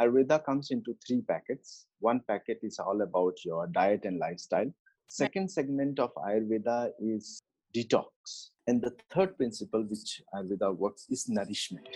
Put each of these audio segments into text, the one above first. Ayurveda comes into three packets. One packet is all about your diet and lifestyle. Second segment of Ayurveda is detox. And the third principle which Ayurveda works is nourishment.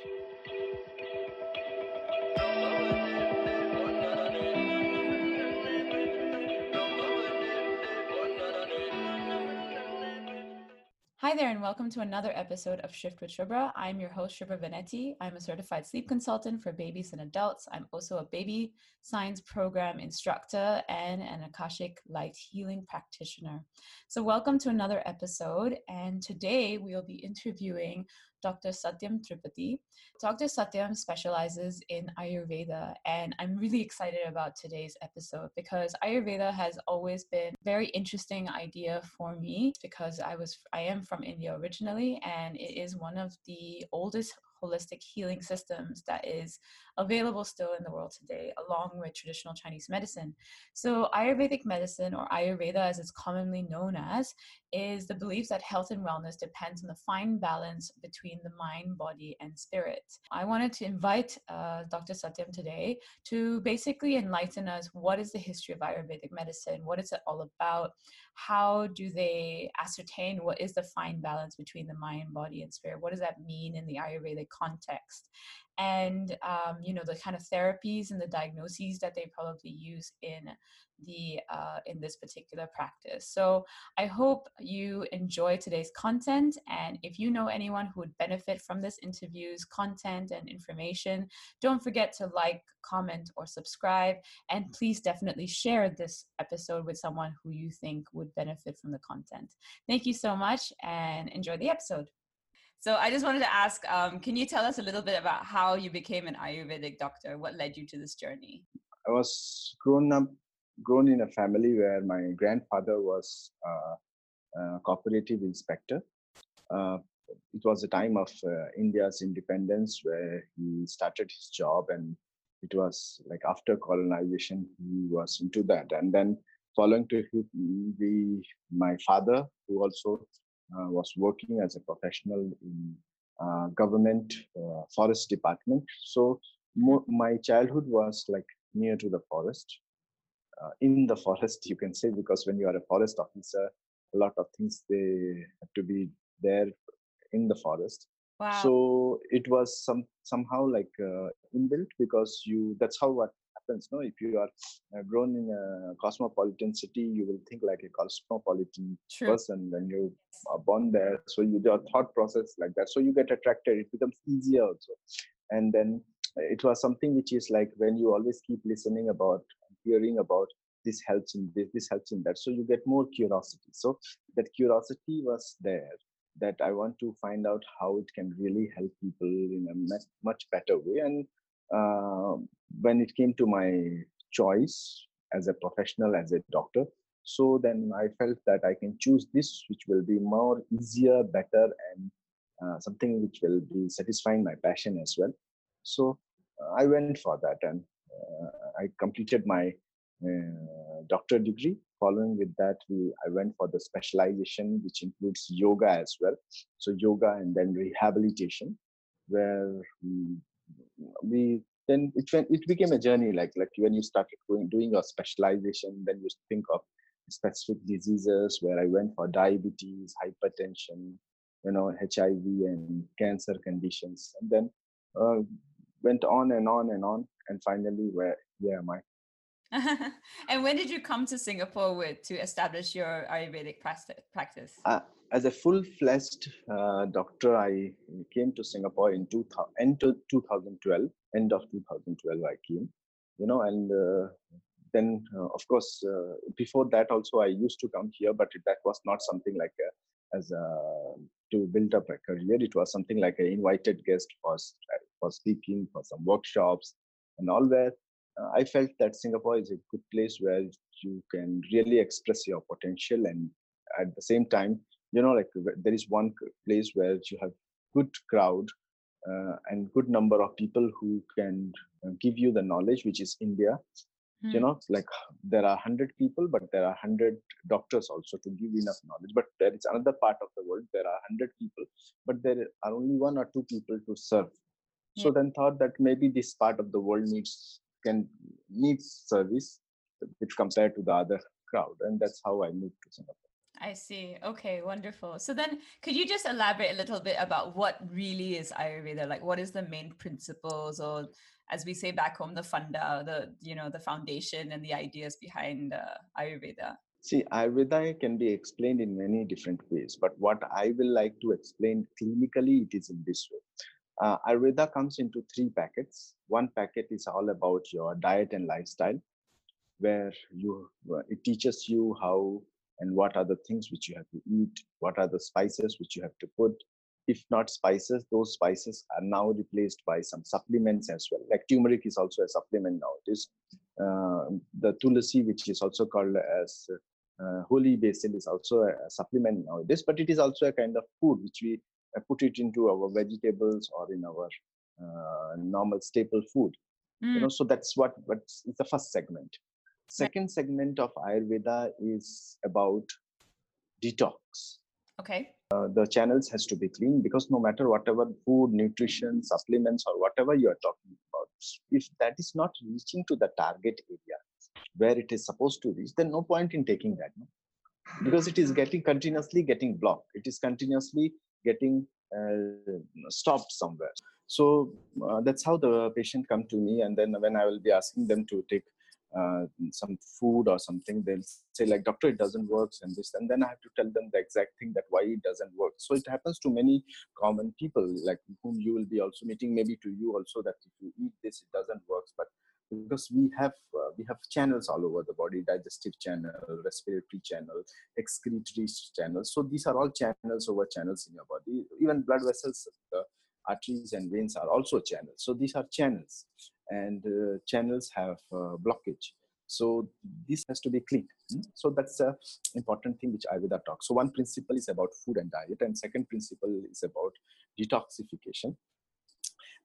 Hi there and welcome to another episode of Shift with Shubhra. I'm your host Shubhra Veneti. I'm a certified sleep consultant for babies and adults. I'm also a baby science program instructor and an Akashic Light Healing Practitioner. So welcome to another episode, and today we'll be interviewing Dr. Satyam Tripathi. Dr. Satyam specializes in Ayurveda, and I'm really excited about today's episode because Ayurveda has always been a very interesting idea for me because I am from India originally, and it is one of the oldest holistic healing systems that is available still in the world today, along with traditional Chinese medicine. So Ayurvedic medicine, or Ayurveda as it's commonly known as, is the belief that health and wellness depends on the fine balance between the mind, body, and spirit. I wanted to invite Dr. Satyam today to basically enlighten us what is the history of Ayurvedic medicine, what is it all about, how do they ascertain what is the fine balance between the mind, body, and spirit, what does that mean in the Ayurvedic context, and the kind of therapies and the diagnoses that they probably use in this particular practice. So I hope you enjoy today's content, and if you know anyone who would benefit from this interview's content and information, don't forget to like, comment, or subscribe, and please definitely share this episode with someone who you think would benefit from the content. Thank you so much and enjoy the episode. So I just wanted to ask, can you tell us a little bit about how you became an Ayurvedic doctor? What led you to this journey? I was grown in a family where my grandfather was a cooperative inspector. It was a time of India's independence where he started his job, and it was like after colonization, he was into that. And then following to my father, who also was working as a professional in government forest department. So my childhood was like near to the forest, in the forest, you can say, because when you are a forest officer, a lot of things, they have to be there in the forest. Wow. So it was somehow like inbuilt, because that's how what happens. No, if you are grown in a cosmopolitan city, you will think like a cosmopolitan person when you are born there. So your thought process like that. So you get attracted. It becomes easier also. And then it was something which is like when you always keep listening about, hearing about this helps in this helps in that. So you get more curiosity. So that curiosity was there, that I want to find out how it can really help people in a much better way. And when it came to my choice as a professional, as a doctor, so then I felt that I can choose this, which will be more easier, better, and something which will be satisfying my passion as well. So I went for that, and I completed my doctorate degree. Following with that, I went for the specialization, which includes yoga as well. So yoga and then rehabilitation, where it became a journey. Like when you started doing your specialization, then you think of specific diseases. Where I went for diabetes, hypertension, HIV and cancer conditions, and then went on and on and on, and finally here am I. And when did you come to Singapore to establish your Ayurvedic practice? As a full-fledged doctor, I came to Singapore in 2012. End of 2012, I came. And then, of course, before that also, I used to come here, but that was not something like to build up a career. It was something like an invited guest for speaking, for some workshops, and all that. I felt that Singapore is a good place where you can really express your potential, and at the same time, there is one place where you have good crowd and good number of people who can give you the knowledge, which is India. Mm. There are 100 people, but there are 100 doctors also to give enough knowledge. But there is another part of the world, there are 100 people, but there are only one or two people to serve. Mm. So then thought that maybe this part of the world needs can need service which compared to the other crowd. And that's how I moved to Singapore. I see. Okay, wonderful. So then could you just elaborate a little bit about what really is Ayurveda? Like what is the main principles, or as we say back home, the funda, the foundation and the ideas behind Ayurveda? See, Ayurveda can be explained in many different ways, but what I will like to explain clinically, it is in this way. Ayurveda comes into three packets. One packet is all about your diet and lifestyle, where it teaches you how and what are the things which you have to eat, what are the spices which you have to put. If not spices, those spices are now replaced by some supplements as well. Like turmeric is also a supplement nowadays. The tulsi, which is also called as holy basil, is also a supplement nowadays, but it is also a kind of food which we put it into our vegetables or in our normal staple food. So that's what is the first segment. Second segment of Ayurveda is about detox. The channels has to be clean, because no matter whatever food, nutrition, supplements or whatever you are talking about, if that is not reaching to the target area where it is supposed to reach, then no point in taking that, because it is continuously getting blocked. It is continuously getting stopped somewhere. So that's how the patient come to me, and then when I will be asking them to take some food or something, they'll say like, doctor, it doesn't work and this, and then I have to tell them the exact thing that why it doesn't work. So it happens to many common people, like whom you will be also meeting, maybe to you also, that if you eat this, it doesn't work. But because we have channels all over the body, digestive channel, respiratory channel, excretory channels. So these are all channels in your body. Even blood vessels, the arteries and veins are also channels. So these are channels, and channels have blockage. So this has to be clean. So that's an important thing which Ayurveda talks. So one principle is about food and diet, and second principle is about detoxification.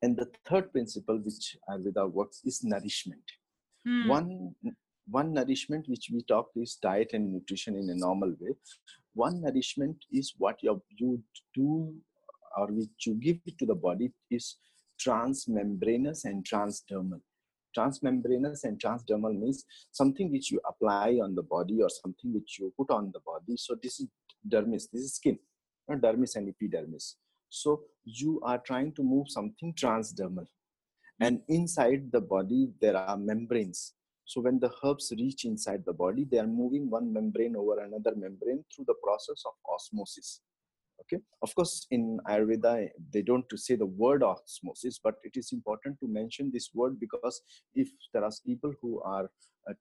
And the third principle which Ayurveda works is nourishment. One nourishment which we talk is diet and nutrition in a normal way. One nourishment is what you do or which you give to the body is transmembranous and transdermal. Transmembranous and transdermal means something which you apply on the body or something which you put on the body. So this is dermis, this is skin, dermis and epidermis. So you are trying to move something transdermal, and inside the body there are membranes. So when the herbs reach inside the body, they are moving one membrane over another membrane through the process of osmosis. Okay. Of course, in Ayurveda, they don't say the word osmosis, but it is important to mention this word, because if there are people who are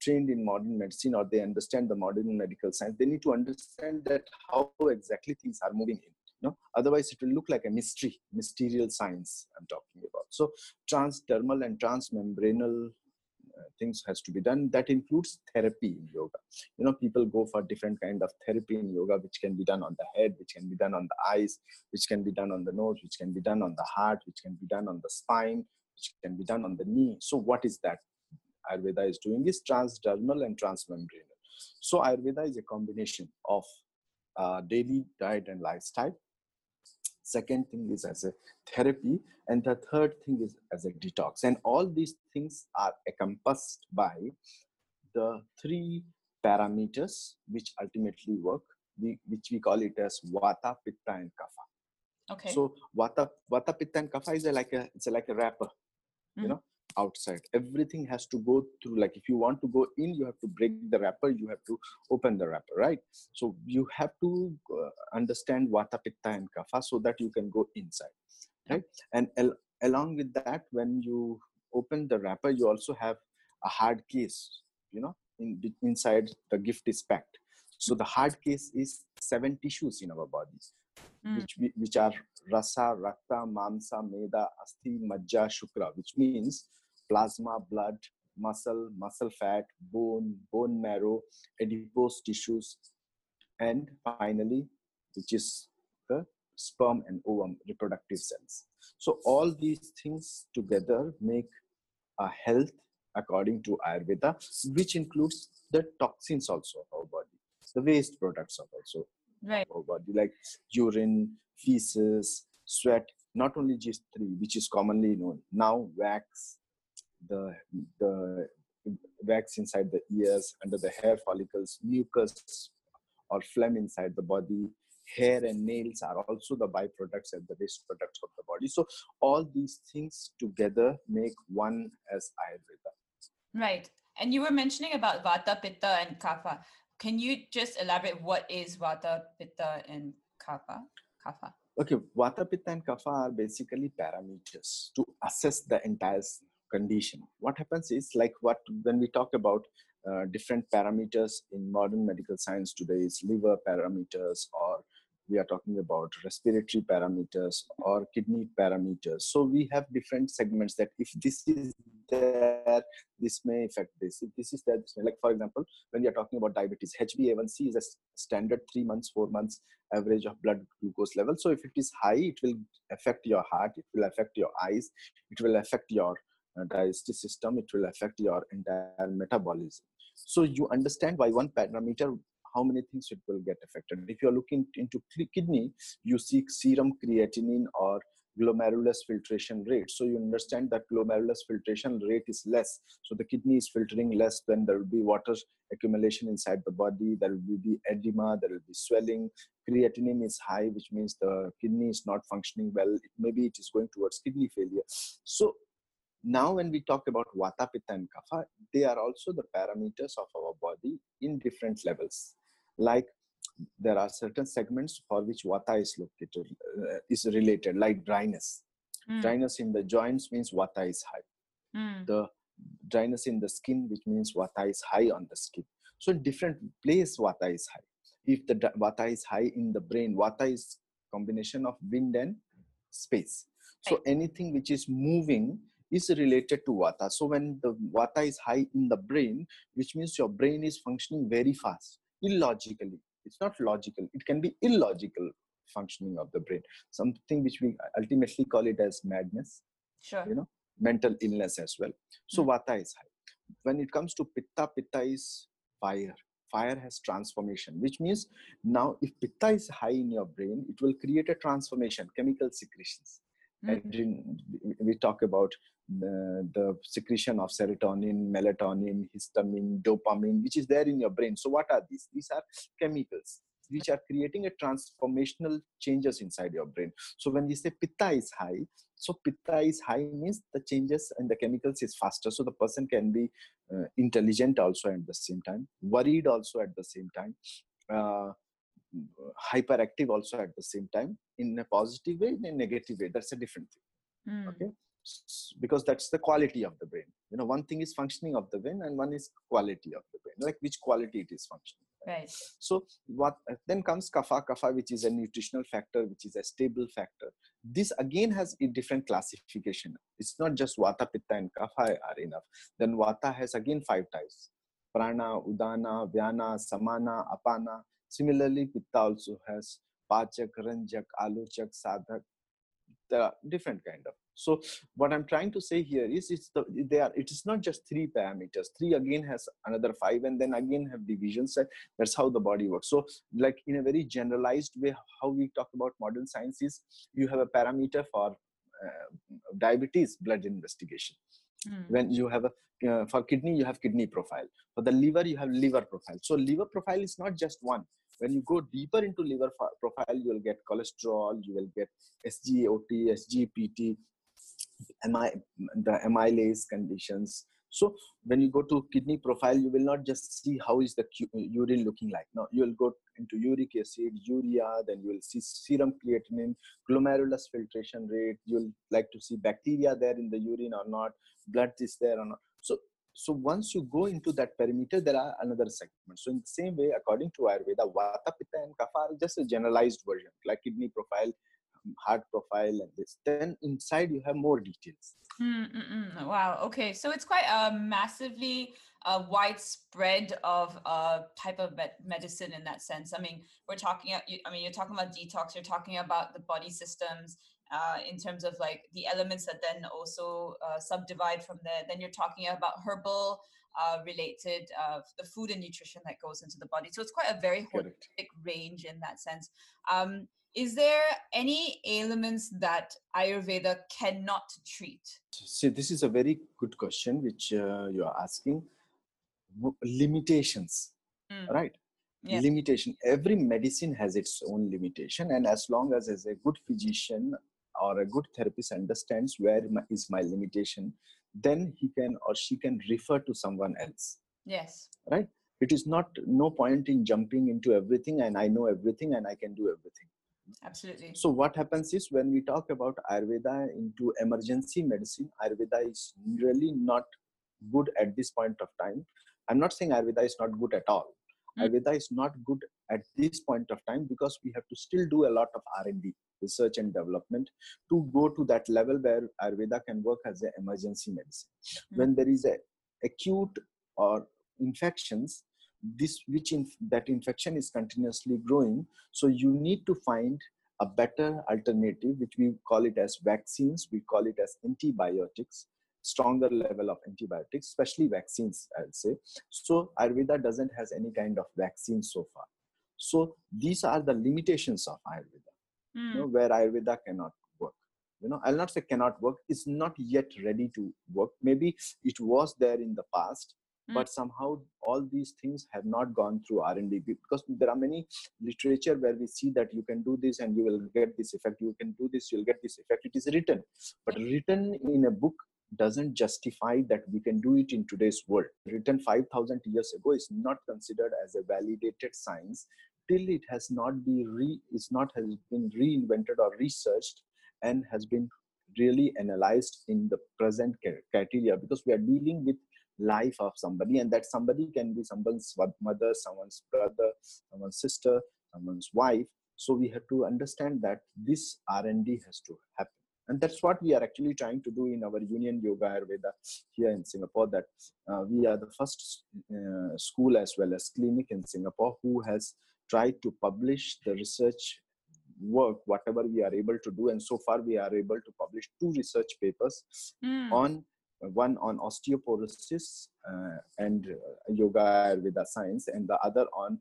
trained in modern medicine or they understand the modern medical science, they need to understand that how exactly things are moving in. Otherwise, it will look like a mystery, mysterial science I'm talking about. So transdermal and transmembranal things has to be done. That includes therapy in yoga. People go for different kind of therapy in yoga, which can be done on the head, which can be done on the eyes, which can be done on the nose, which can be done on the heart, which can be done on the spine, which can be done on the knee. So what is that Ayurveda is doing is transdermal and transmembranal. So Ayurveda is a combination of daily diet and lifestyle. Second thing is as a therapy, and the third thing is as a detox. And all these things are encompassed by the three parameters which ultimately work, which we call it as Vata, Pitta, and Kapha. Okay. So Vata, Pitta, and Kapha is like a wrapper, outside. Everything has to go through. Like if you want to go in, you have to break the wrapper, you have to open the wrapper, right? So you have to understand Vata, Pitta, and Kapha so that you can go inside, right? And along with that, when you open the wrapper, you also have a hard case, inside the gift is packed. So the hard case is 7 tissues in our bodies, which are Rasa, Rakta, Mamsa, Meda, Asthi, Majja, Shukra, which means plasma, blood, muscle fat, bone marrow, adipose tissues, and finally, which is the sperm and ovum, reproductive cells. So all these things together make a health according to Ayurveda, which includes the toxins also of our body, the waste products of our body, like urine, feces, sweat, not only G3, which is commonly known, now wax, the wax inside the ears, under the hair follicles, mucus or phlegm inside the body. Hair and nails are also the byproducts and the waste products of the body. So all these things together make one as Ayurveda. Right. And you were mentioning about Vata, Pitta and Kapha. Can you just elaborate what is Vata, Pitta and Kapha? Okay, Vata, Pitta and Kapha are basically parameters to assess the entire condition. What happens is like what when we talk about different parameters in modern medical science today is liver parameters, or we are talking about respiratory parameters or kidney parameters. So we have different segments that if this is there, this may affect this. If this is there, this may. Like for example, when we are talking about diabetes, HbA1c is a standard 3 months, 4 months average of blood glucose level. So if it is high, it will affect your heart, it will affect your eyes, it will affect your digestive system, it will affect your entire metabolism. So you understand by one parameter how many things it will get affected. If you are looking into kidney, you see serum creatinine or glomerular filtration rate. So you understand that glomerular filtration rate is less. So the kidney is filtering less, then there will be water accumulation inside the body. There will be edema, there will be swelling. Creatinine is high, which means the kidney is not functioning well. Maybe it is going towards kidney failure. So now when we talk about Vata, Pitta and Kapha, they are also the parameters of our body in different levels. Like there are certain segments for which Vata is located, is related, like dryness. Dryness in the joints means Vata is high. The dryness in the skin, which means Vata is high on the skin. So in different place, Vata is high. If the Vata is high in the brain, Vata is combination of wind and space. So anything which is moving is related to Vata. So when the Vata is high in the brain, which means your brain is functioning very fast, illogically. It's not logical. It can be illogical functioning of the brain. Something which we ultimately call it as madness. Sure. You know, mental illness as well. So Vata is high. When it comes to Pitta, Pitta is fire. Fire has transformation, which means now if Pitta is high in your brain, it will create a transformation, chemical secretions. We talk about the secretion of serotonin, melatonin, histamine, dopamine, which is there in your brain. So what are these? These are chemicals which are creating a transformational changes inside your brain. So when we say Pitta is high, so Pitta is high means the changes and the chemicals is faster. So the person can be intelligent also at the same time, worried also at the same time, hyperactive also at the same time, in a positive way, in a negative way. That's a different thing. Okay, because that's the quality of the brain. You know, one thing is functioning of the brain and one is quality of the brain, like which quality it is functioning. Right. So what then comes Kapha, which is a nutritional factor, which is a stable factor. This again has a different classification. It's not just Vata, Pitta and Kapha are enough. Then Vata has again 5 types: Prana, Udana, Vyana, Samana, Apana. Similarly, Pitta also has Pachak, Ranjak, Alochak, Sadhak. There are different kind of. So what I'm trying to say here is it is not just 3 parameters. 3 again has another 5, and then again have divisions. That's how the body works. So like in a very generalized way, how we talk about modern science is you have a parameter for diabetes, blood investigation. When you have a, for kidney, you have kidney profile. For the liver, you have liver profile. So liver profile is not just one. When you go deeper into liver profile, you will get cholesterol, you will get SGOT, SGPT, the amylase conditions. So when you go to kidney profile, you will not just see how is the urine looking like. No, you will go into uric acid, urea, then you will see serum creatinine, glomerular filtration rate. You will like to see bacteria there in the urine or not, blood is there or not. So once you go into that perimeter, there are another segment. So in the same way, according to Ayurveda, Vata, Pitta and Kapha are just a generalized version, like kidney profile, heart profile and this. Then inside you have more details. Wow. Okay. So it's quite a massively widespread of type of medicine in that sense. I mean, you're talking about detox, you're talking about the body systems in terms of like the elements that then also subdivide from there. Then you're talking about herbal related the food and nutrition that goes into the body. So it's quite a very holistic range in that sense. Is there any ailments that Ayurveda cannot treat? See, this is a very good question which you are asking. limitations, right? Yeah. Limitation. Every medicine has its own limitation, and as long as a good physician or a good therapist understands where is my limitation, then he can or she can refer to someone else. Yes. Right? It is not, no point in jumping into everything and I know everything and I can do everything. Absolutely. So what happens is, when we talk about Ayurveda into emergency medicine, Ayurveda is really not good at this point of time. I'm not saying Ayurveda is not good at all. Ayurveda is not good at this point of time because we have to still do a lot of R&D, research and development, to go to that level where Ayurveda can work as an emergency medicine. When there is an acute or infections, this that infection is continuously growing, so you need to find a better alternative, which we call it as vaccines, we call it as antibiotics, stronger level of antibiotics, especially vaccines, I'll say. So Ayurveda doesn't has any kind of vaccine so far. So these are the limitations of Ayurveda, you know, where Ayurveda cannot work. You know, I'll not say cannot work, it's not yet ready to work. Maybe it was there in the past, but somehow all these things have not gone through R&D, because there are many literature where we see that you can do this and you will get this effect. You can do this, you'll get this effect. It is written, but written in a book doesn't justify that we can do it in today's world. Written 5,000 years ago is not considered as a validated science till it has not been reinvented or researched and has been really analyzed in the present criteria, because we are dealing with life of somebody, and that somebody can be someone's mother, someone's brother, someone's sister, someone's wife. So we have to understand that this R&D has to happen. And that's what we are actually trying to do in our Union Yoga Ayurveda here in Singapore, that we are the first school as well as clinic in Singapore who has tried to publish the research work, whatever we are able to do. And so far we are able to publish 2 research papers, one on osteoporosis and Yoga Ayurveda science, and the other on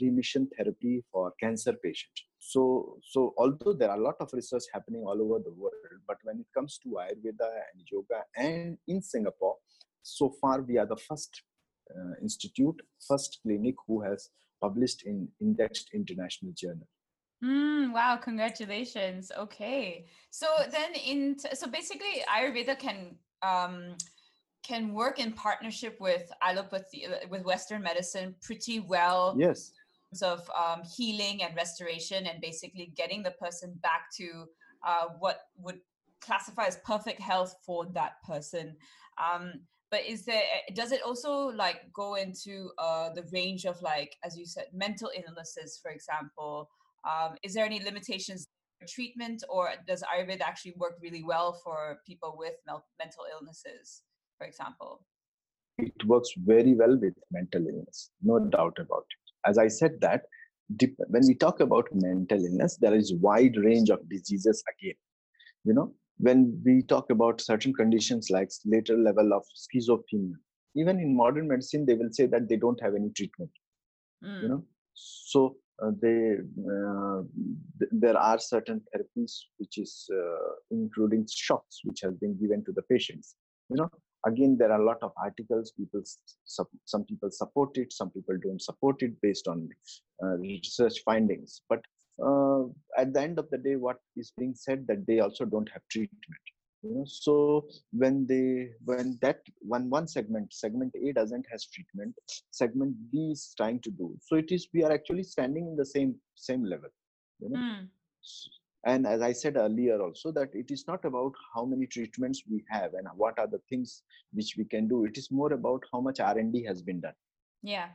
remission therapy for cancer patient. So although there are a lot of research happening all over the world, but when it comes to Ayurveda and yoga, and in Singapore, so far we are the first institute, first clinic who has published in indexed international journal. Wow, congratulations. Okay. So then so basically Ayurveda can work in partnership with allopathy, with Western medicine pretty well. Yes. In terms of healing and restoration, and basically getting the person back to what would classify as perfect health for that person. But does it also like go into the range of, like, as you said, mental illnesses, for example? Is there any limitations for treatment, or does Ayurveda actually work really well for people with mental illnesses, for example? It works very well with mental illness, no doubt about it. As I said that, when we talk about mental illness, there is wide range of diseases again. You know, when we talk about certain conditions like later level of schizophrenia, even in modern medicine, they will say that they don't have any treatment, you know. So there are certain therapies which is including shocks which have been given to the patients. You know, again, there are a lot of articles. Some people support it, some people don't support it based on research findings. But at the end of the day, what is being said that they also don't have treatment. You know, so when that one segment A doesn't has treatment, segment B is trying to do. So it is, we are actually standing in the same level, you know. And as I said earlier also, that it is not about how many treatments we have and what are the things which we can do. It is more about how much R&D has been done. Yeah.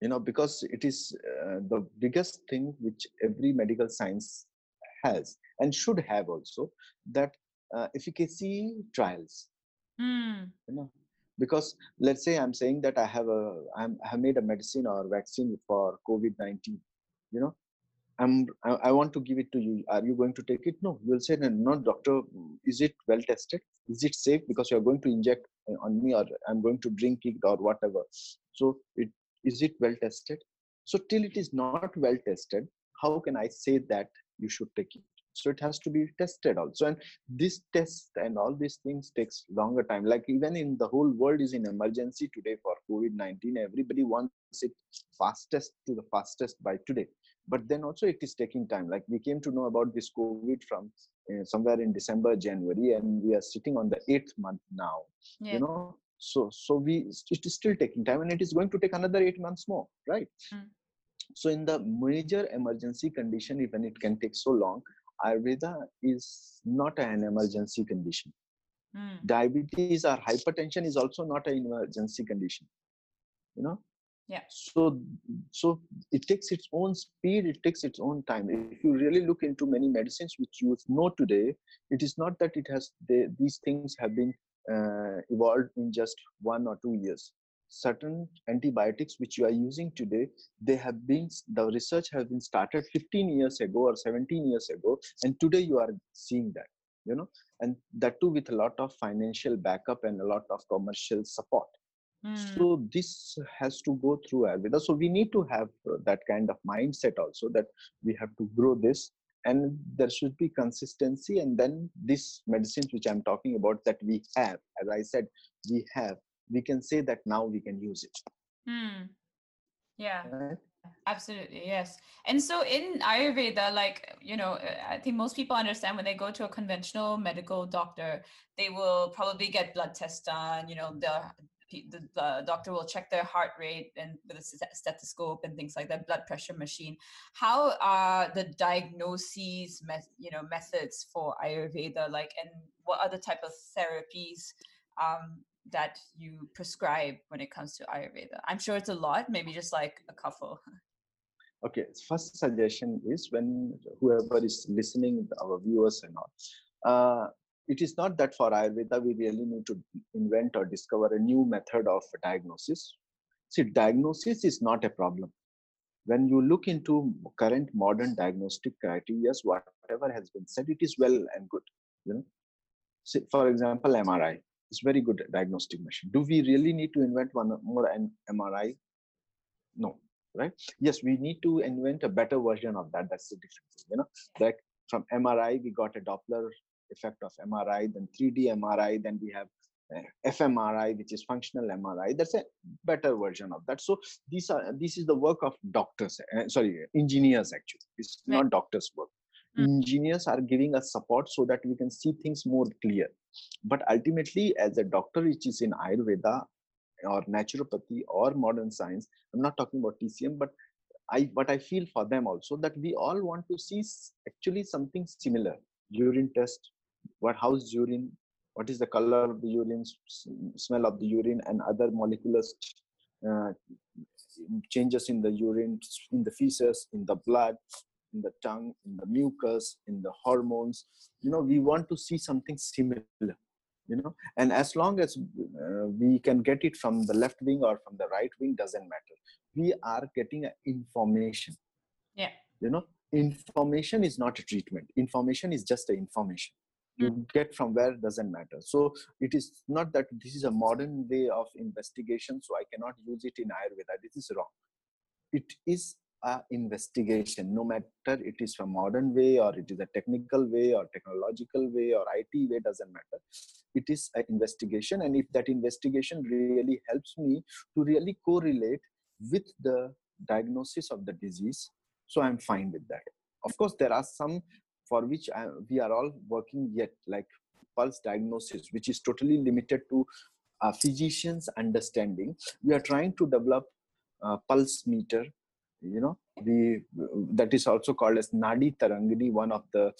You know, because it is the biggest thing which every medical science has and should have also, that efficacy trials, you know, because let's say I'm saying that I have made a medicine or vaccine for COVID-19, you know, I want to give it to you. Are you going to take it? No, you'll say, no, doctor, is it well tested? Is it safe? Because you're going to inject on me, or I'm going to drink it or whatever. So is it well tested? So till it is not well tested, how can I say that you should take it? So it has to be tested also. And this test and all these things takes longer time. Like even in the whole world is in emergency today for COVID-19. Everybody wants it fastest to the fastest by today. But then also it is taking time. Like we came to know about this COVID from somewhere in December, January, and we are sitting on the 8th month now, yeah. You know. So it is still taking time, and it is going to take another 8 months more, right? Mm. So in the major emergency condition, even it can take so long, Ayurveda is not an emergency condition. Mm. Diabetes or hypertension is also not an emergency condition, you know? Yeah. So it takes its own speed, it takes its own time. If you really look into many medicines which you know today, it is not that these things have been evolved in just 1 or 2 years. Certain antibiotics which you are using today, the research has been started 15 years ago or 17 years ago, and today you are seeing that, you know, and that too with a lot of financial backup and a lot of commercial support. Mm. So this has to go through Ayurveda. So we need to have that kind of mindset also, that we have to grow this, and there should be consistency. And then these medicines which I'm talking about that we have, as I said, we can say that now we can use it. Hmm. Yeah, right? Absolutely. Yes. And so in Ayurveda, like, you know, I think most people understand when they go to a conventional medical doctor, they will probably get blood tests done, you know, the doctor will check their heart rate and with a stethoscope and things like that, blood pressure machine. How are the diagnoses, methods for Ayurveda, like, and what other type of therapies that you prescribe when it comes to Ayurveda? I'm sure it's a lot, maybe just like a couple. Okay, first suggestion is, when whoever is listening, our viewers and all, it is not that for Ayurveda we really need to invent or discover a new method of diagnosis. See, diagnosis is not a problem. When you look into current modern diagnostic criteria, whatever has been said, it is well and good. You know, see, for example, MRI is very good diagnostic machine. Do we really need to invent one more MRI? No, right? Yes, we need to invent a better version of that. That's the difference. You know, like from MRI we got a Doppler effect of MRI, then 3D MRI, then we have fMRI, which is functional MRI. That's a better version of that. So this is the work of doctors, engineers actually. It's not doctors' work. Mm. Engineers are giving us support so that we can see things more clear. But ultimately, as a doctor, which is in Ayurveda or naturopathy or modern science, I'm not talking about TCM, but I feel for them also that we all want to see actually something similar. Urine test, how's urine, what is the color of the urine, smell of the urine, and other molecular changes in the urine, in the feces, in the blood, in the tongue, in the mucus, in the hormones. You know, we want to see something similar, you know, and as long as we can get it from the left wing or from the right wing, doesn't matter. We are getting information. Yeah. You know, information is not a treatment. Information is just the information. You get from where, doesn't matter. So it is not that this is a modern way of investigation, so I cannot use it in Ayurveda. This is wrong. It is an investigation, no matter it is from modern way or it is a technical way or technological way or IT way, doesn't matter. It is an investigation, and if that investigation really helps me to really correlate with the diagnosis of the disease, so I'm fine with that. Of course, there are some for which we are all working yet, like pulse diagnosis, which is totally limited to a physician's understanding. We are trying to develop a pulse meter, you know, that is also called as nadi tarangini. One of the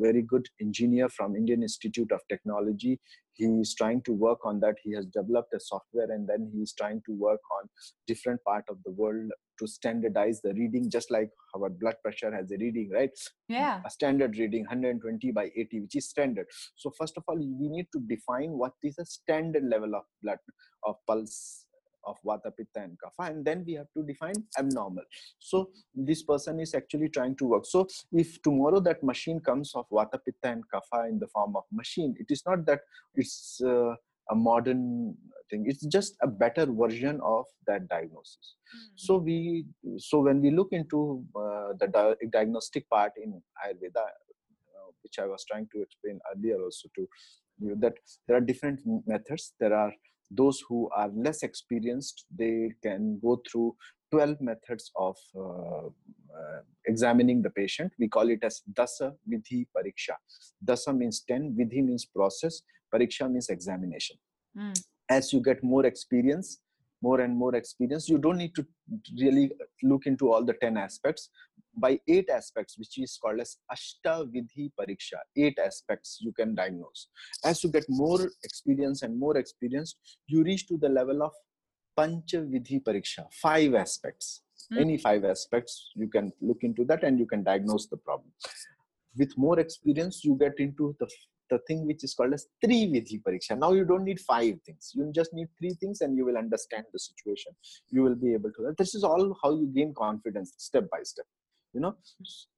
very good engineer from Indian Institute of Technology, he is trying to work on that. He has developed a software, and then he is trying to work on different part of the world to standardize the reading, just like our blood pressure has a reading, right? Yeah. A standard reading, 120/80, which is standard. So first of all, we need to define what is a standard level of blood, of pulse, of Vata, Pitta and Kapha, and then we have to define abnormal. So this person is actually trying to work. So if tomorrow that machine comes of Vata, Pitta and Kapha in the form of machine, it is not that it's a modern thing. It's just a better version of that diagnosis. Mm-hmm. So when we look into the diagnostic part in Ayurveda, which I was trying to explain earlier also to you, that there are different methods. There are those who are less experienced, they can go through 12 methods of examining the patient. We call it as Dasa Vidhi Pariksha. Dasa means 10, Vidhi means process, Pariksha means examination. Mm. As you get more experience, more and more experience, you don't need to really look into all the 10 aspects. By 8 aspects, which is called as ashta vidhi pariksha, 8 aspects you can diagnose. As you get more experience and more experience, you reach to the level of pancha vidhi pariksha, 5 aspects. Mm. Any 5 aspects, you can look into that and you can diagnose the problem. With more experience, you get into the thing which is called as tri vidhi pariksha. Now you don't need 5 things. You just need 3 things and you will understand the situation. You will be able to. This is all how you gain confidence step by step, you know.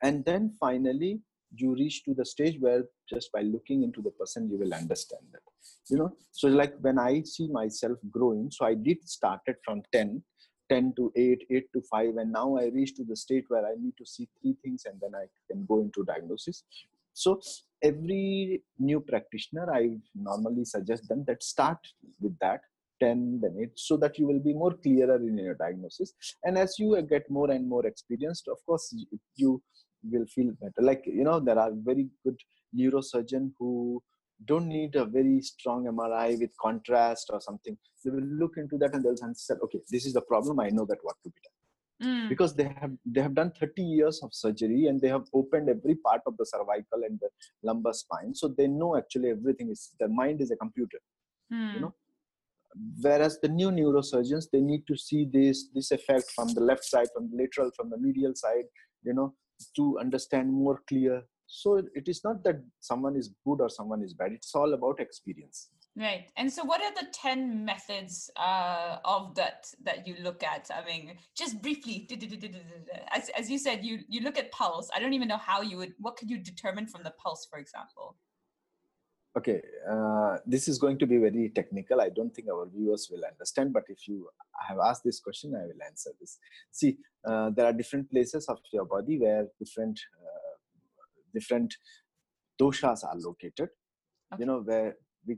And then finally you reach to the stage where just by looking into the person, you will understand that, you know. So like when I see myself growing, so I did started from 10 to 8, 8 to 5, and now I reach to the state where I need to see 3 things and then I can go into diagnosis. So every new practitioner, I normally suggest them that start with that 10, then 8, so that you will be more clearer in your diagnosis. And as you get more and more experienced, of course, you will feel better. Like, you know, there are very good neurosurgeons who don't need a very strong MRI with contrast or something. They will look into that and they'll say, okay, this is the problem. I know that what to be done. Mm. Because they have done 30 years of surgery and they have opened every part of the cervical and the lumbar spine. So they know actually everything. Is their mind is a computer, you know. Whereas the new neurosurgeons, they need to see this effect from the left side, from the lateral, from the medial side, you know, to understand more clear. So it is not that someone is good or someone is bad. It's all about experience. Right. And so what are the 10 methods of that you look at? I mean, just briefly, as you said, you look at pulse. I don't even know how you would, what could you determine from the pulse, for example? Okay, this is going to be very technical. I don't think our viewers will understand, but if you have asked this question, I will answer this. See, there are different places of your body where different doshas are located. Okay. You know, where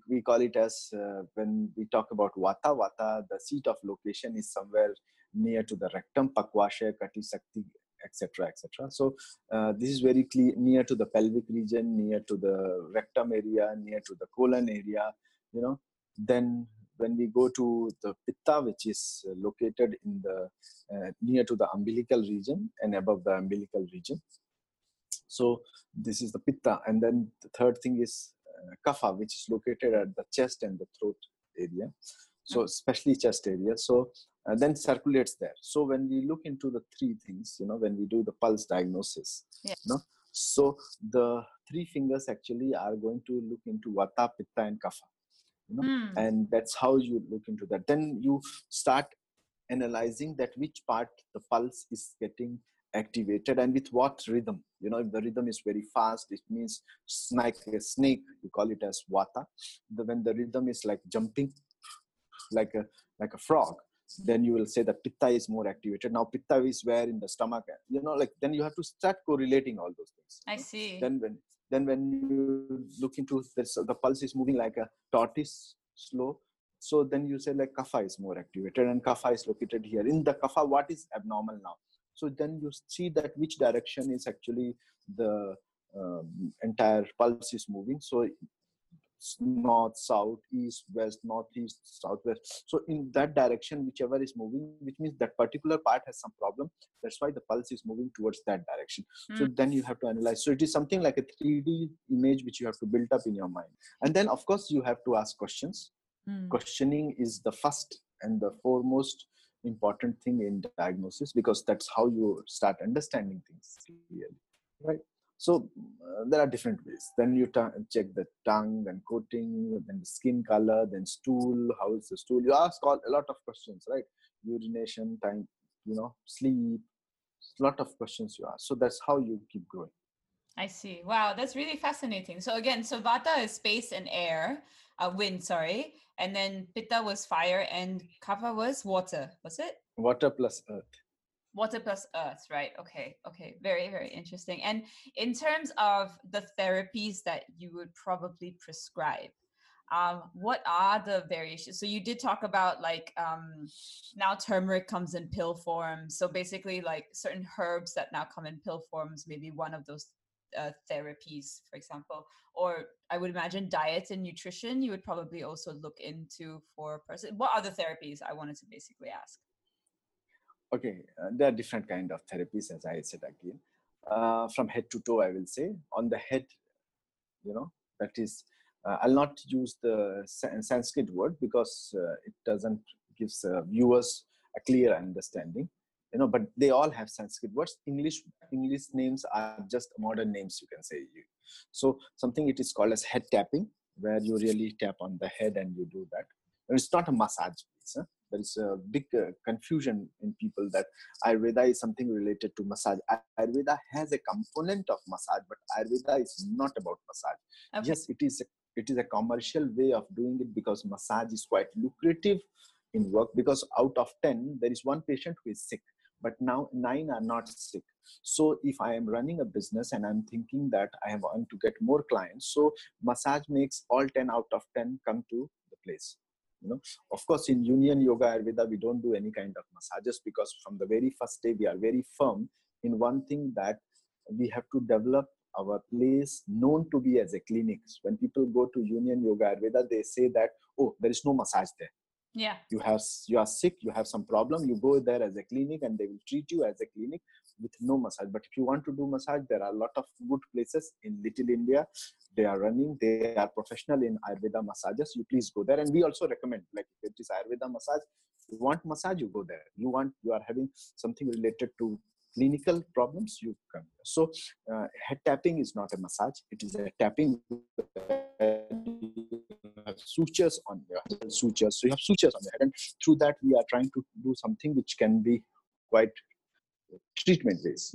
we call it as, when we talk about Vata, the seat of location is somewhere near to the rectum, pakvashaya, kati sakti, etc., etc. So this is very clear, near to the pelvic region, near to the rectum area, near to the colon area, you know. Then when we go to the Pitta, which is located in the near to the umbilical region and above the umbilical region. So this is the Pitta. And then the third thing is Kapha, which is located at the chest and the throat area. So especially chest area. So then circulates there. So when we look into the 3 things, you know, when we do the pulse diagnosis, yes, you know, so the 3 fingers actually are going to look into Vata, Pitta and Kapha, you know, and that's how you look into that. Then you start analyzing that which part the pulse is getting activated and with what rhythm. You know, if the rhythm is very fast, it means snake, we call it as Vata. When the rhythm is like jumping, like a frog, then you will say that Pitta is more activated. Now Pitta is where in the stomach, you know, like, then you have to start correlating all those things. I see. Then when you look into this, the pulse is moving like a tortoise slow. So then you say like Kapha is more activated and Kapha is located here. In the Kapha, what is abnormal now? So then you see that which direction is actually the entire pulse is moving. So north, south, east, west, northeast, southwest. So in that direction, whichever is moving, which means that particular part has some problem. That's why the pulse is moving towards that direction. Mm. So then you have to analyze. So it is something like a 3D image, which you have to build up in your mind. And then of course you have to ask questions. Mm. Questioning is the first and the foremost important thing in diagnosis, because that's how you start understanding things clearly, right? So there are different ways. Then you check the tongue, then coating, then the skin color, then stool. How is the stool? You ask a lot of questions, right? Urination, time, you know, sleep. A lot of questions you ask. So that's how you keep growing. I see. Wow, that's really fascinating. So again, so Vata is space and air, wind, sorry. And then Pitta was fire and Kapha was water, was it? Water plus earth. Water plus earth, right? Okay. Very, very interesting. And in terms of the therapies that you would probably prescribe, what are the variations? So you did talk about like now turmeric comes in pill form. So basically like certain herbs that now come in pill forms, maybe one of those therapies, for example, or I would imagine diet and nutrition, you would probably also look into for a person. What other therapies I wanted to basically ask? Okay, there are different kind of therapies, as I said again, from head to toe, I will say. On the head, that is, I'll not use the Sanskrit word because it doesn't give viewers a clear understanding, but they all have Sanskrit words. English names are just modern names, you can say. So something it is called as head tapping, where you really tap on the head and you do that. And it's not a massage. There is a big confusion in people that Ayurveda is something related to massage. Ayurveda has a component of massage, but Ayurveda is not about massage. Okay. Yes, it is a commercial way of doing it because massage is quite lucrative in work, because out of 10, there is one patient who is sick, but now 9 are not sick. So if I am running a business and I'm thinking that I want to get more clients, so massage makes all 10 out of 10 come to the place. Of course, in Union Yoga Ayurveda, we don't do any kind of massages because from the very first day, we are very firm in one thing, that we have to develop our place known to be as a clinic. When people go to Union Yoga Ayurveda, they say that, oh, there is no massage there. Yeah. You are sick, you have some problem, you go there as a clinic and they will treat you as a clinic with no massage. But if you want to do massage, there are a lot of good places in Little India. They are running, they are professional in Ayurveda massages. You please go there. And we also recommend, like, if it is Ayurveda massage, you want massage, you go there. You are having something related to clinical problems, you come here. So head tapping is not a massage. It is a tapping sutures on your head. Sutures. So you have sutures on your head. And through that, we are trying to do something which can be quite treatment-based,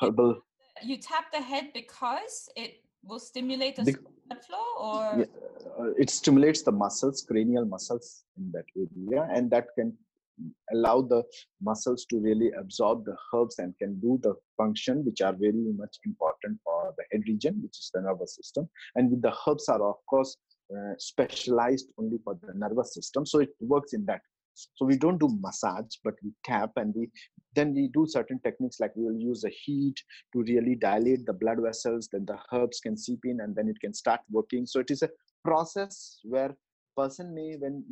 herbal. You tap the head because it will stimulate the flow, or? Yeah, it stimulates the muscles, cranial muscles in that area, and that can allow the muscles to really absorb the herbs and can do the function which are very much important for the head region, which is the nervous system. And the herbs are, of course, specialized only for the nervous system, so it works in that. So we don't do massage, but we tap, and then we do certain techniques, like we will use the heat to really dilate the blood vessels, then the herbs can seep in, and then it can start working. So it is a process where person may, when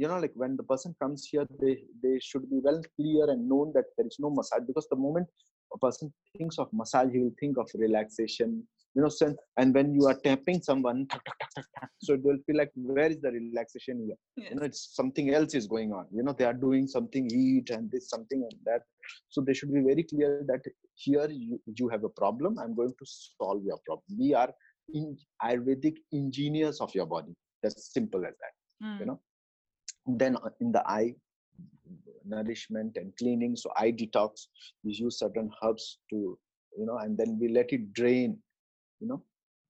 the person comes here, they should be well clear and known that there is no massage, because the moment a person thinks of massage, he will think of relaxation, and when you are tapping someone, so it will feel like, where is the relaxation here? Yes. It's something else is going on. They are doing something, heat and this, something and that. So they should be very clear that here you have a problem. I'm going to solve your problem. We are Ayurvedic engineers of your body. That's simple as that. Then in the eye, nourishment and cleaning. So eye detox. We use certain herbs to, and then we let it drain.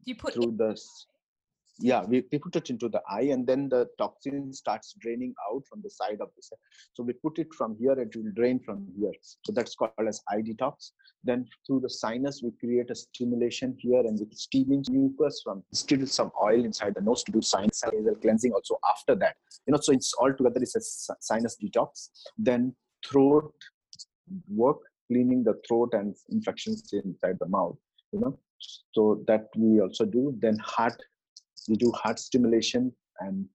You put through this. Yeah, we put it into the eye, and then the toxin starts draining out from the side of the cell. So we put it from here, and it will drain from here. So that's called as eye detox. Then through the sinus, we create a stimulation here, and with steaming mucus from still some oil inside the nose to do sinus cleansing also after that. So it's all together is a sinus detox. Then throat work, cleaning the throat and infections inside the mouth. So that we also do. Then heart, we do heart stimulation, and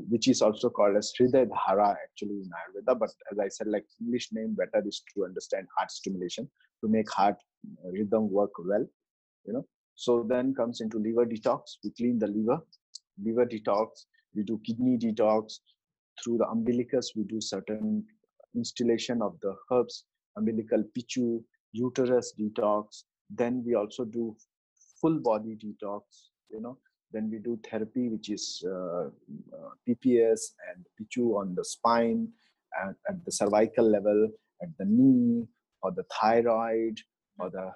which is also called as Hridaya Dhara actually in Ayurveda. But as I said, like English name better is to understand heart stimulation, to make heart rhythm work well. So then comes into liver detox. We clean the liver detox. We do kidney detox. Through the umbilicus, we do certain instillation of the herbs, umbilical pichu, uterus detox. Then we also do full body detox, Then we do therapy, which is PPS and Pichu on the spine, at the cervical level, at the knee, or the thyroid, or the,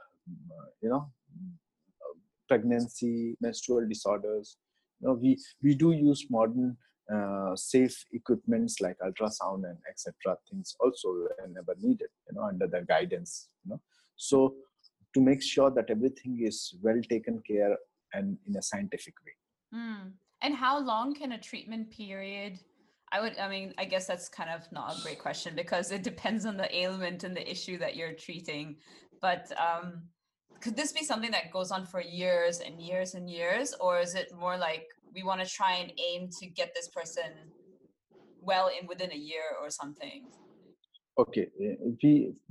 pregnancy, menstrual disorders. We do use modern safe equipments like ultrasound and etc. things also whenever needed, under their guidance, So to make sure that everything is well taken care and in a scientific way. Mm. And how long can a treatment period? I guess that's kind of not a great question because it depends on the ailment and the issue that you're treating. But could this be something that goes on for years and years and years? Or is it more like we want to try and aim to get this person well within a year or something? Okay.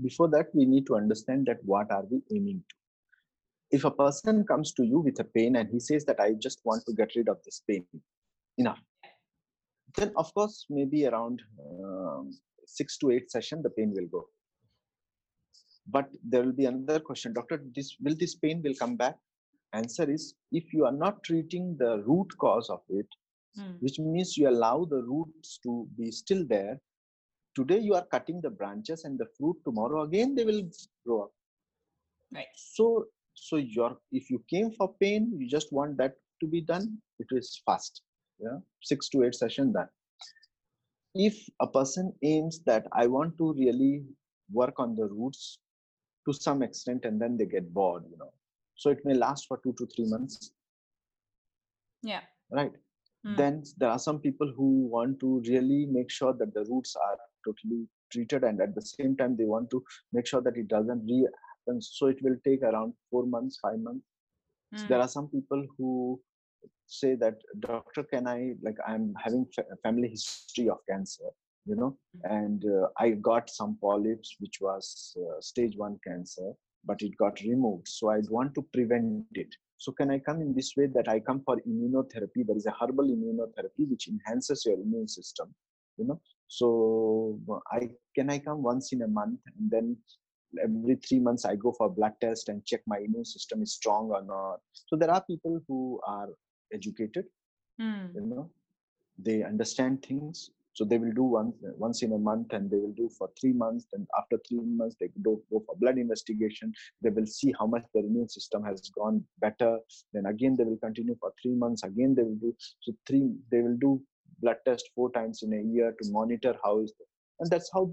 Before that, we need to understand that what are we aiming to. If a person comes to you with a pain and he says that I just want to get rid of this pain, enough. Then, of course, maybe around 6 to 8 sessions, the pain will go. But there will be another question. Doctor, will this pain will come back? Answer is, if you are not treating the root cause of it, which means you allow the roots to be still there. Today, you are cutting the branches and the fruit. Tomorrow, again, they will grow up. Right. So if you came for pain, you just want that to be done. It is fast. 6 to 8 sessions done. If a person aims that I want to really work on the roots to some extent and then they get bored, So it may last for 2 to 3 months. Yeah. Right. Mm. Then there are some people who want to really make sure that the roots are totally treated and at the same time they want to make sure that it doesn't re-happen. So it will take around 4 months, 5 months. Mm. So there are some people who say that, doctor, can I, I'm having family history of cancer, and I got some polyps, which was stage 1 cancer, but it got removed. So I'd want to prevent it. So can I come in this way that I come for immunotherapy? There is a herbal immunotherapy, which enhances your immune system, So I come once in a month and then every 3 months I go for blood test and check my immune system is strong or not. So there are people who are educated, they understand things, so they will do once in a month and they will do for 3 months, and after 3 months they go for blood investigation. They will see how much their immune system has gone better. Then again they will continue for 3 months, again they will do they will do blood test 4 times in a year to monitor how is it. And that's how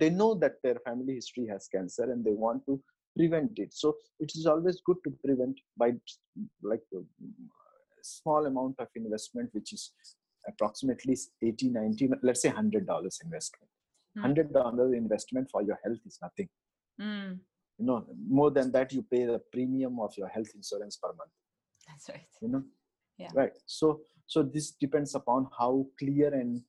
they know that their family history has cancer and they want to prevent it. So it is always good to prevent by small amount of investment, which is approximately $80, $90, let's say $100 investment. $100 investment for your health is nothing. Mm. More than that, you pay the premium of your health insurance per month. That's right. Yeah. Right. So this depends upon how clear and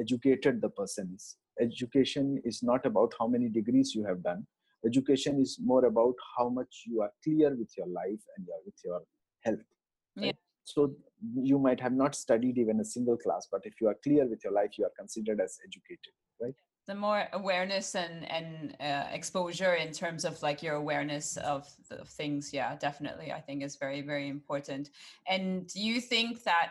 educated the person is. Education is not about how many degrees you have done. Education is more about how much you are clear with your life and with your health. Right? Yeah. So you might have not studied even a single class, but if you are clear with your life, you are considered as educated, right? The more awareness and exposure in terms of your awareness of the things, yeah, definitely, I think is very, very important. And do you think that,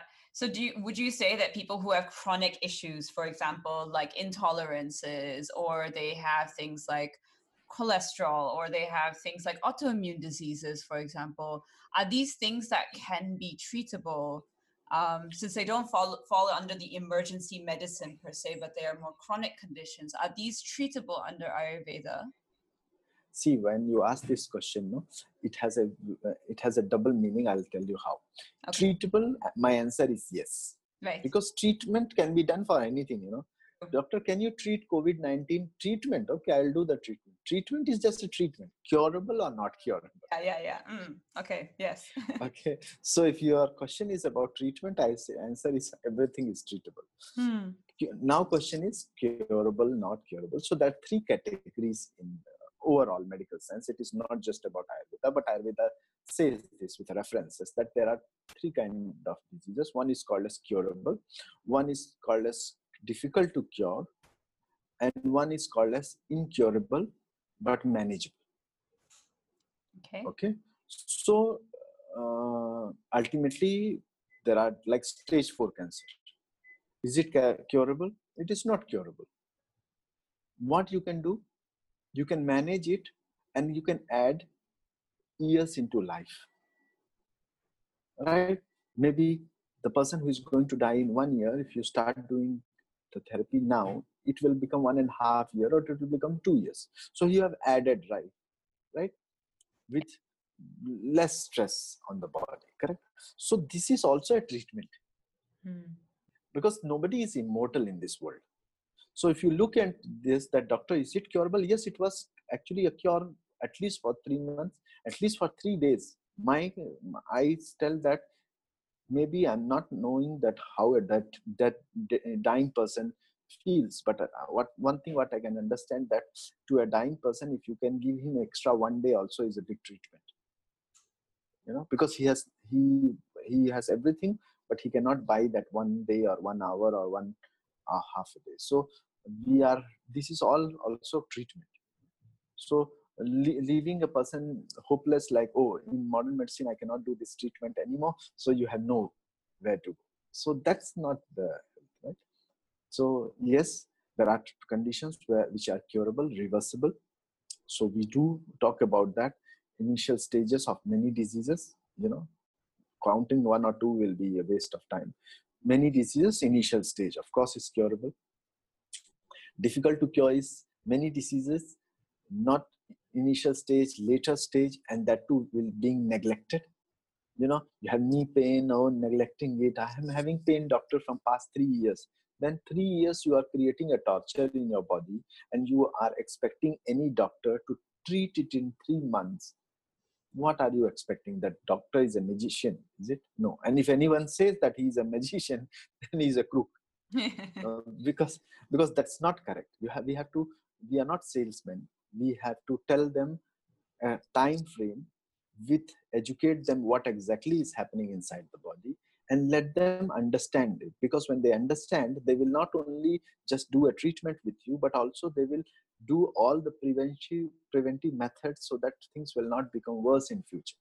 would you say that people who have chronic issues, for example, intolerances, or they have things like cholesterol, or they have things like autoimmune diseases, for example, are these things that can be treatable since they don't fall under the emergency medicine per se, but they are more chronic conditions? Are these treatable under Ayurveda? See, when you ask this question, it has a double meaning. I'll tell you how. Okay. Treatable, my answer is yes. Right. Because treatment can be done for anything, Doctor, can you treat COVID-19? Treatment? Okay, I'll do the treatment. Treatment is just a treatment, curable or not curable. Yeah. Mm, okay, yes. Okay, so if your question is about treatment, I say answer is everything is treatable. Hmm. Now question is curable, not curable. So there are 3 categories in the overall medical sense. It is not just about Ayurveda, but Ayurveda says this with references that there are 3 kinds of diseases. One is called as curable, one is called as difficult to cure, and one is called as incurable but manageable. Okay. So ultimately there are stage 4 cancer. Is it curable? It is not curable. What you can do, you can manage it and you can add years into life. Right? Maybe the person who is going to die in 1 year, if you start doing the therapy now, it will become 1.5 years or it will become 2 years. So you have added life, right? With less stress on the body, correct? So this is also a treatment. Because nobody is immortal in this world. So if you look at this, that doctor, is it curable? Yes, it was actually a cure at least for 3 months, at least for 3 days. I tell that maybe I'm not knowing that how that dying person feels, but one thing I can understand, that to a dying person, if you can give him extra 1 day also is a big treatment. You know, because he has everything, but he cannot buy that 1 day or 1 hour or 1.5 days. So this is all also treatment. So leaving a person hopeless, like, oh, in modern medicine, I cannot do this treatment anymore. So you have nowhere to go. So that's not the right. So yes, there are conditions which are curable, reversible. So we do talk about that. Initial stages of many diseases, you know, counting one or two will be a waste of time. Many diseases, initial stage, of course, is curable. Difficult to cure is many diseases, not initial stage, later stage, and that too will being neglected. You know, you have knee pain, or neglecting it. I am having pain, doctor, from past 3 years. Then 3 years you are creating a torture in your body, and you are expecting any doctor to treat it in 3 months. What are you expecting? That doctor is a magician, is it? No. And if anyone says that he is a magician, then he is a crook. because that's not correct. We are not salesmen. We have to tell them a time frame, educate them what exactly is happening inside the body, and let them understand it. Because when they understand, they will not only just do a treatment with you, but also they will do all the preventive methods so that things will not become worse in future.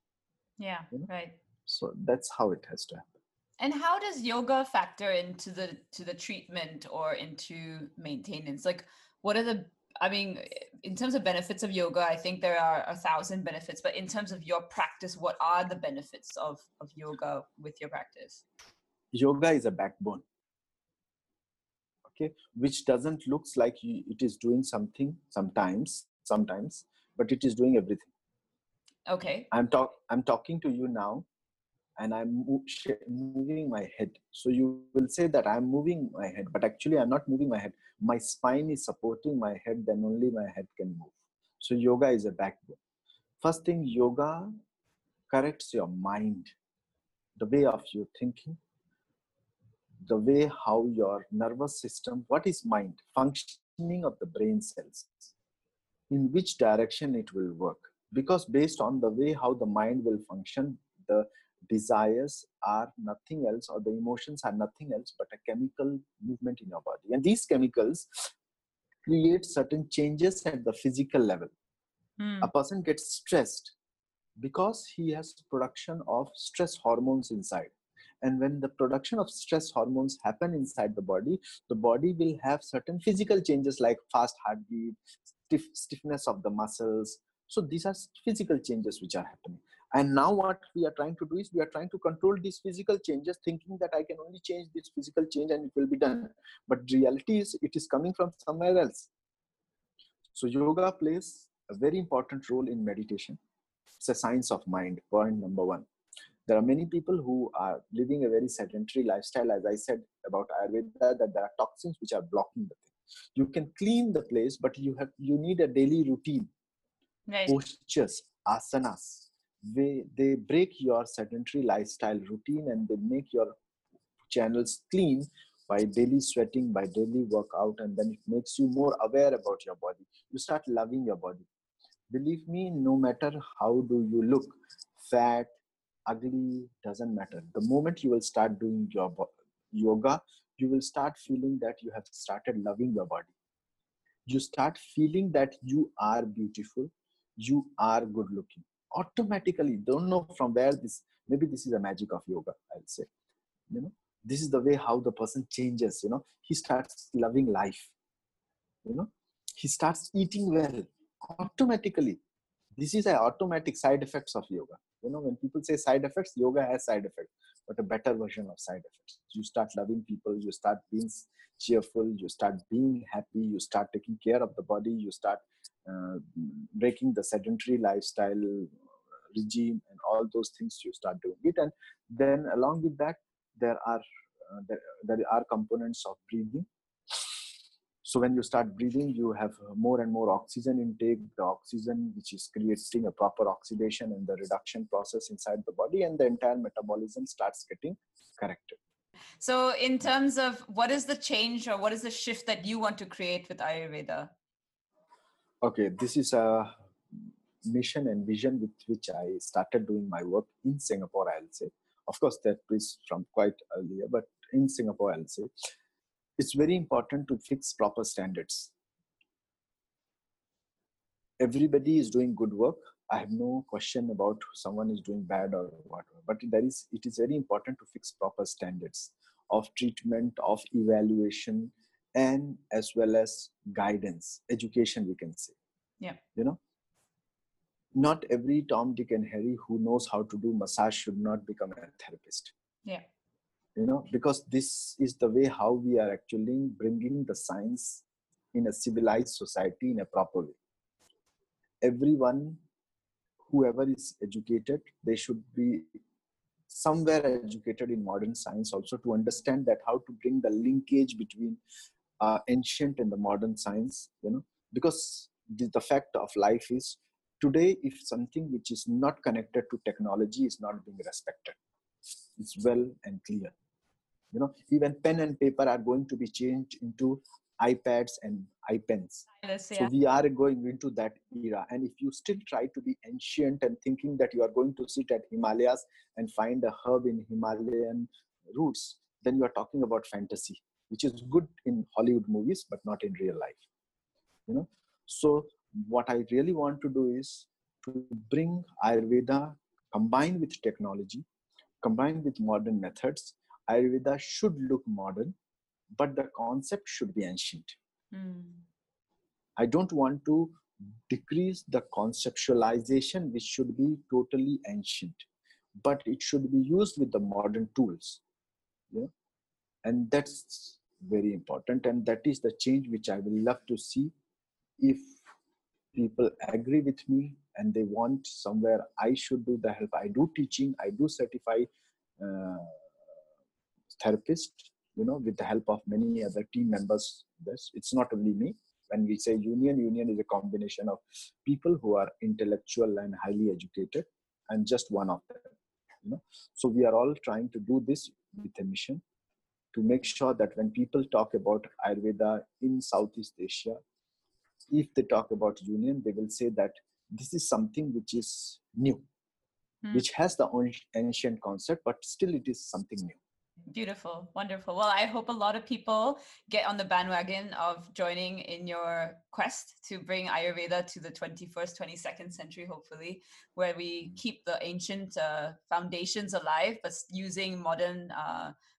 Yeah, you know? Right. So that's how it has to happen. And how does yoga factor into the treatment or into maintenance? Like, what are the, I mean, in terms of benefits of yoga, I think there are 1,000 benefits, but in terms of your practice, what are the benefits of yoga with your practice? Yoga is a backbone. Okay, which doesn't look like it is doing something sometimes, but it is doing everything. Okay. I'm talking to you now, and I'm moving my head. So you will say that I'm moving my head, but actually I'm not moving my head. My spine is supporting my head, then only my head can move. So yoga is a backbone. First thing, yoga corrects your mind, the way of your thinking, the way how your nervous system, what is mind? Functioning of the brain cells, in which direction it will work. Because based on the way how the mind will function, the desires are nothing else, or the emotions are nothing else but a chemical movement in your body. And these chemicals create certain changes at the physical level. A person gets stressed because he has production of stress hormones inside. And when the production of stress hormones happen inside the body will have certain physical changes like fast heartbeat, stiffness of the muscles. So these are physical changes which are happening. And now what we are trying to do is we are trying to control these physical changes, thinking that I can only change this physical change and it will be done. But reality is it is coming from somewhere else. So yoga plays a very important role in meditation. It's a science of mind, point number one. There are many people who are living a very sedentary lifestyle. As I said about Ayurveda, that there are toxins which are blocking the thing. You can clean the place, but you need a daily routine. Right. Postures, asanas, they break your sedentary lifestyle routine and they make your channels clean by daily sweating, by daily workout, and then it makes you more aware about your body. You start loving your body. Believe me, no matter how do you look, fat, ugly, doesn't matter. The moment you will start doing your yoga, you will start feeling that you have started loving your body. You start feeling that you are beautiful, you are good looking. Automatically, don't know from where this, maybe this is the magic of yoga, I'll say. You know, this is the way how the person changes, you know. He starts loving life, you know. He starts eating well, automatically. This is an automatic side effects of yoga. You know, when people say side effects, yoga has side effects. but a better version of side effects. You start loving people, you start being cheerful, you start being happy, you start taking care of the body, you start breaking the sedentary lifestyle regime and all those things, you start doing it. And then along with that, there are components of breathing. So when you start breathing, you have more and more oxygen intake, the oxygen which is creating a proper oxidation and the reduction process inside the body, and the entire metabolism starts getting corrected. So in terms of what is the change or what is the shift that you want to create with Ayurveda? Okay, this is a mission and vision with which I started doing my work in Singapore, I'll say. Of course, that is from quite earlier, but in Singapore, I'll say. It's very important to fix proper standards. Everybody is doing good work. I have no question about someone is doing bad or whatever. But it is very important to fix proper standards of treatment, of evaluation, and as well as guidance, education, we can say. Yeah. You know, not every Tom, Dick, and Harry who knows how to do massage should not become a therapist. Yeah. You know, because this is the way how we are actually bringing the science in a civilized society in a proper way. Everyone, whoever is educated, they should be somewhere educated in modern science also to understand that how to bring the linkage between ancient and the modern science, you know, because the fact of life is today, if something which is not connected to technology is not being respected, it's well and clear. You know, even pen and paper are going to be changed into iPads and iPens. Yes, yeah. So we are going into that era. And if you still try to be ancient and thinking that you are going to sit at Himalayas and find a herb in Himalayan roots, then you are talking about fantasy, which is good in Hollywood movies, but not in real life. You know, so what I really want to do is to bring Ayurveda combined with technology, combined with modern methods. Ayurveda should look modern, but the concept should be ancient. Mm. I don't want to decrease the conceptualization, which should be totally ancient, but it should be used with the modern tools. Yeah? And that's very important. And that is the change which I will love to see. If people agree with me, and they want somewhere I should do the help. I do teaching, I do certify therapist, you know, with the help of many other team members. It's not only me. When we say union is a combination of people who are intellectual and highly educated, and just one of them, you know. So we are all trying to do this with a mission to make sure that when people talk about Ayurveda in Southeast Asia, if they talk about union, they will say that this is something which is new, which has the ancient concept, but still it is something new. Beautiful. Wonderful. Well, I hope a lot of people get on the bandwagon of joining in your quest to bring Ayurveda to the 21st, 22nd century, hopefully, where we keep the ancient foundations alive, but using modern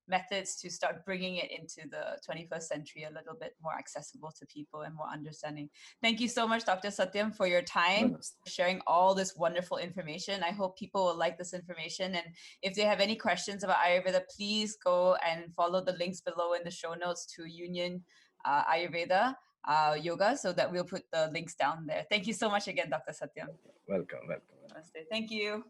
methods to start bringing it into the 21st century, a little bit more accessible to people and more understanding. Thank you so much, Dr. Satyam, for your time, for sharing all this wonderful information. I hope people will like this information. And if they have any questions about Ayurveda, please go and follow the links below in the show notes to Union Ayurveda Yoga, so that we'll put the links down there. Thank you so much again, Dr. Satyam. Welcome. Namaste. Thank you.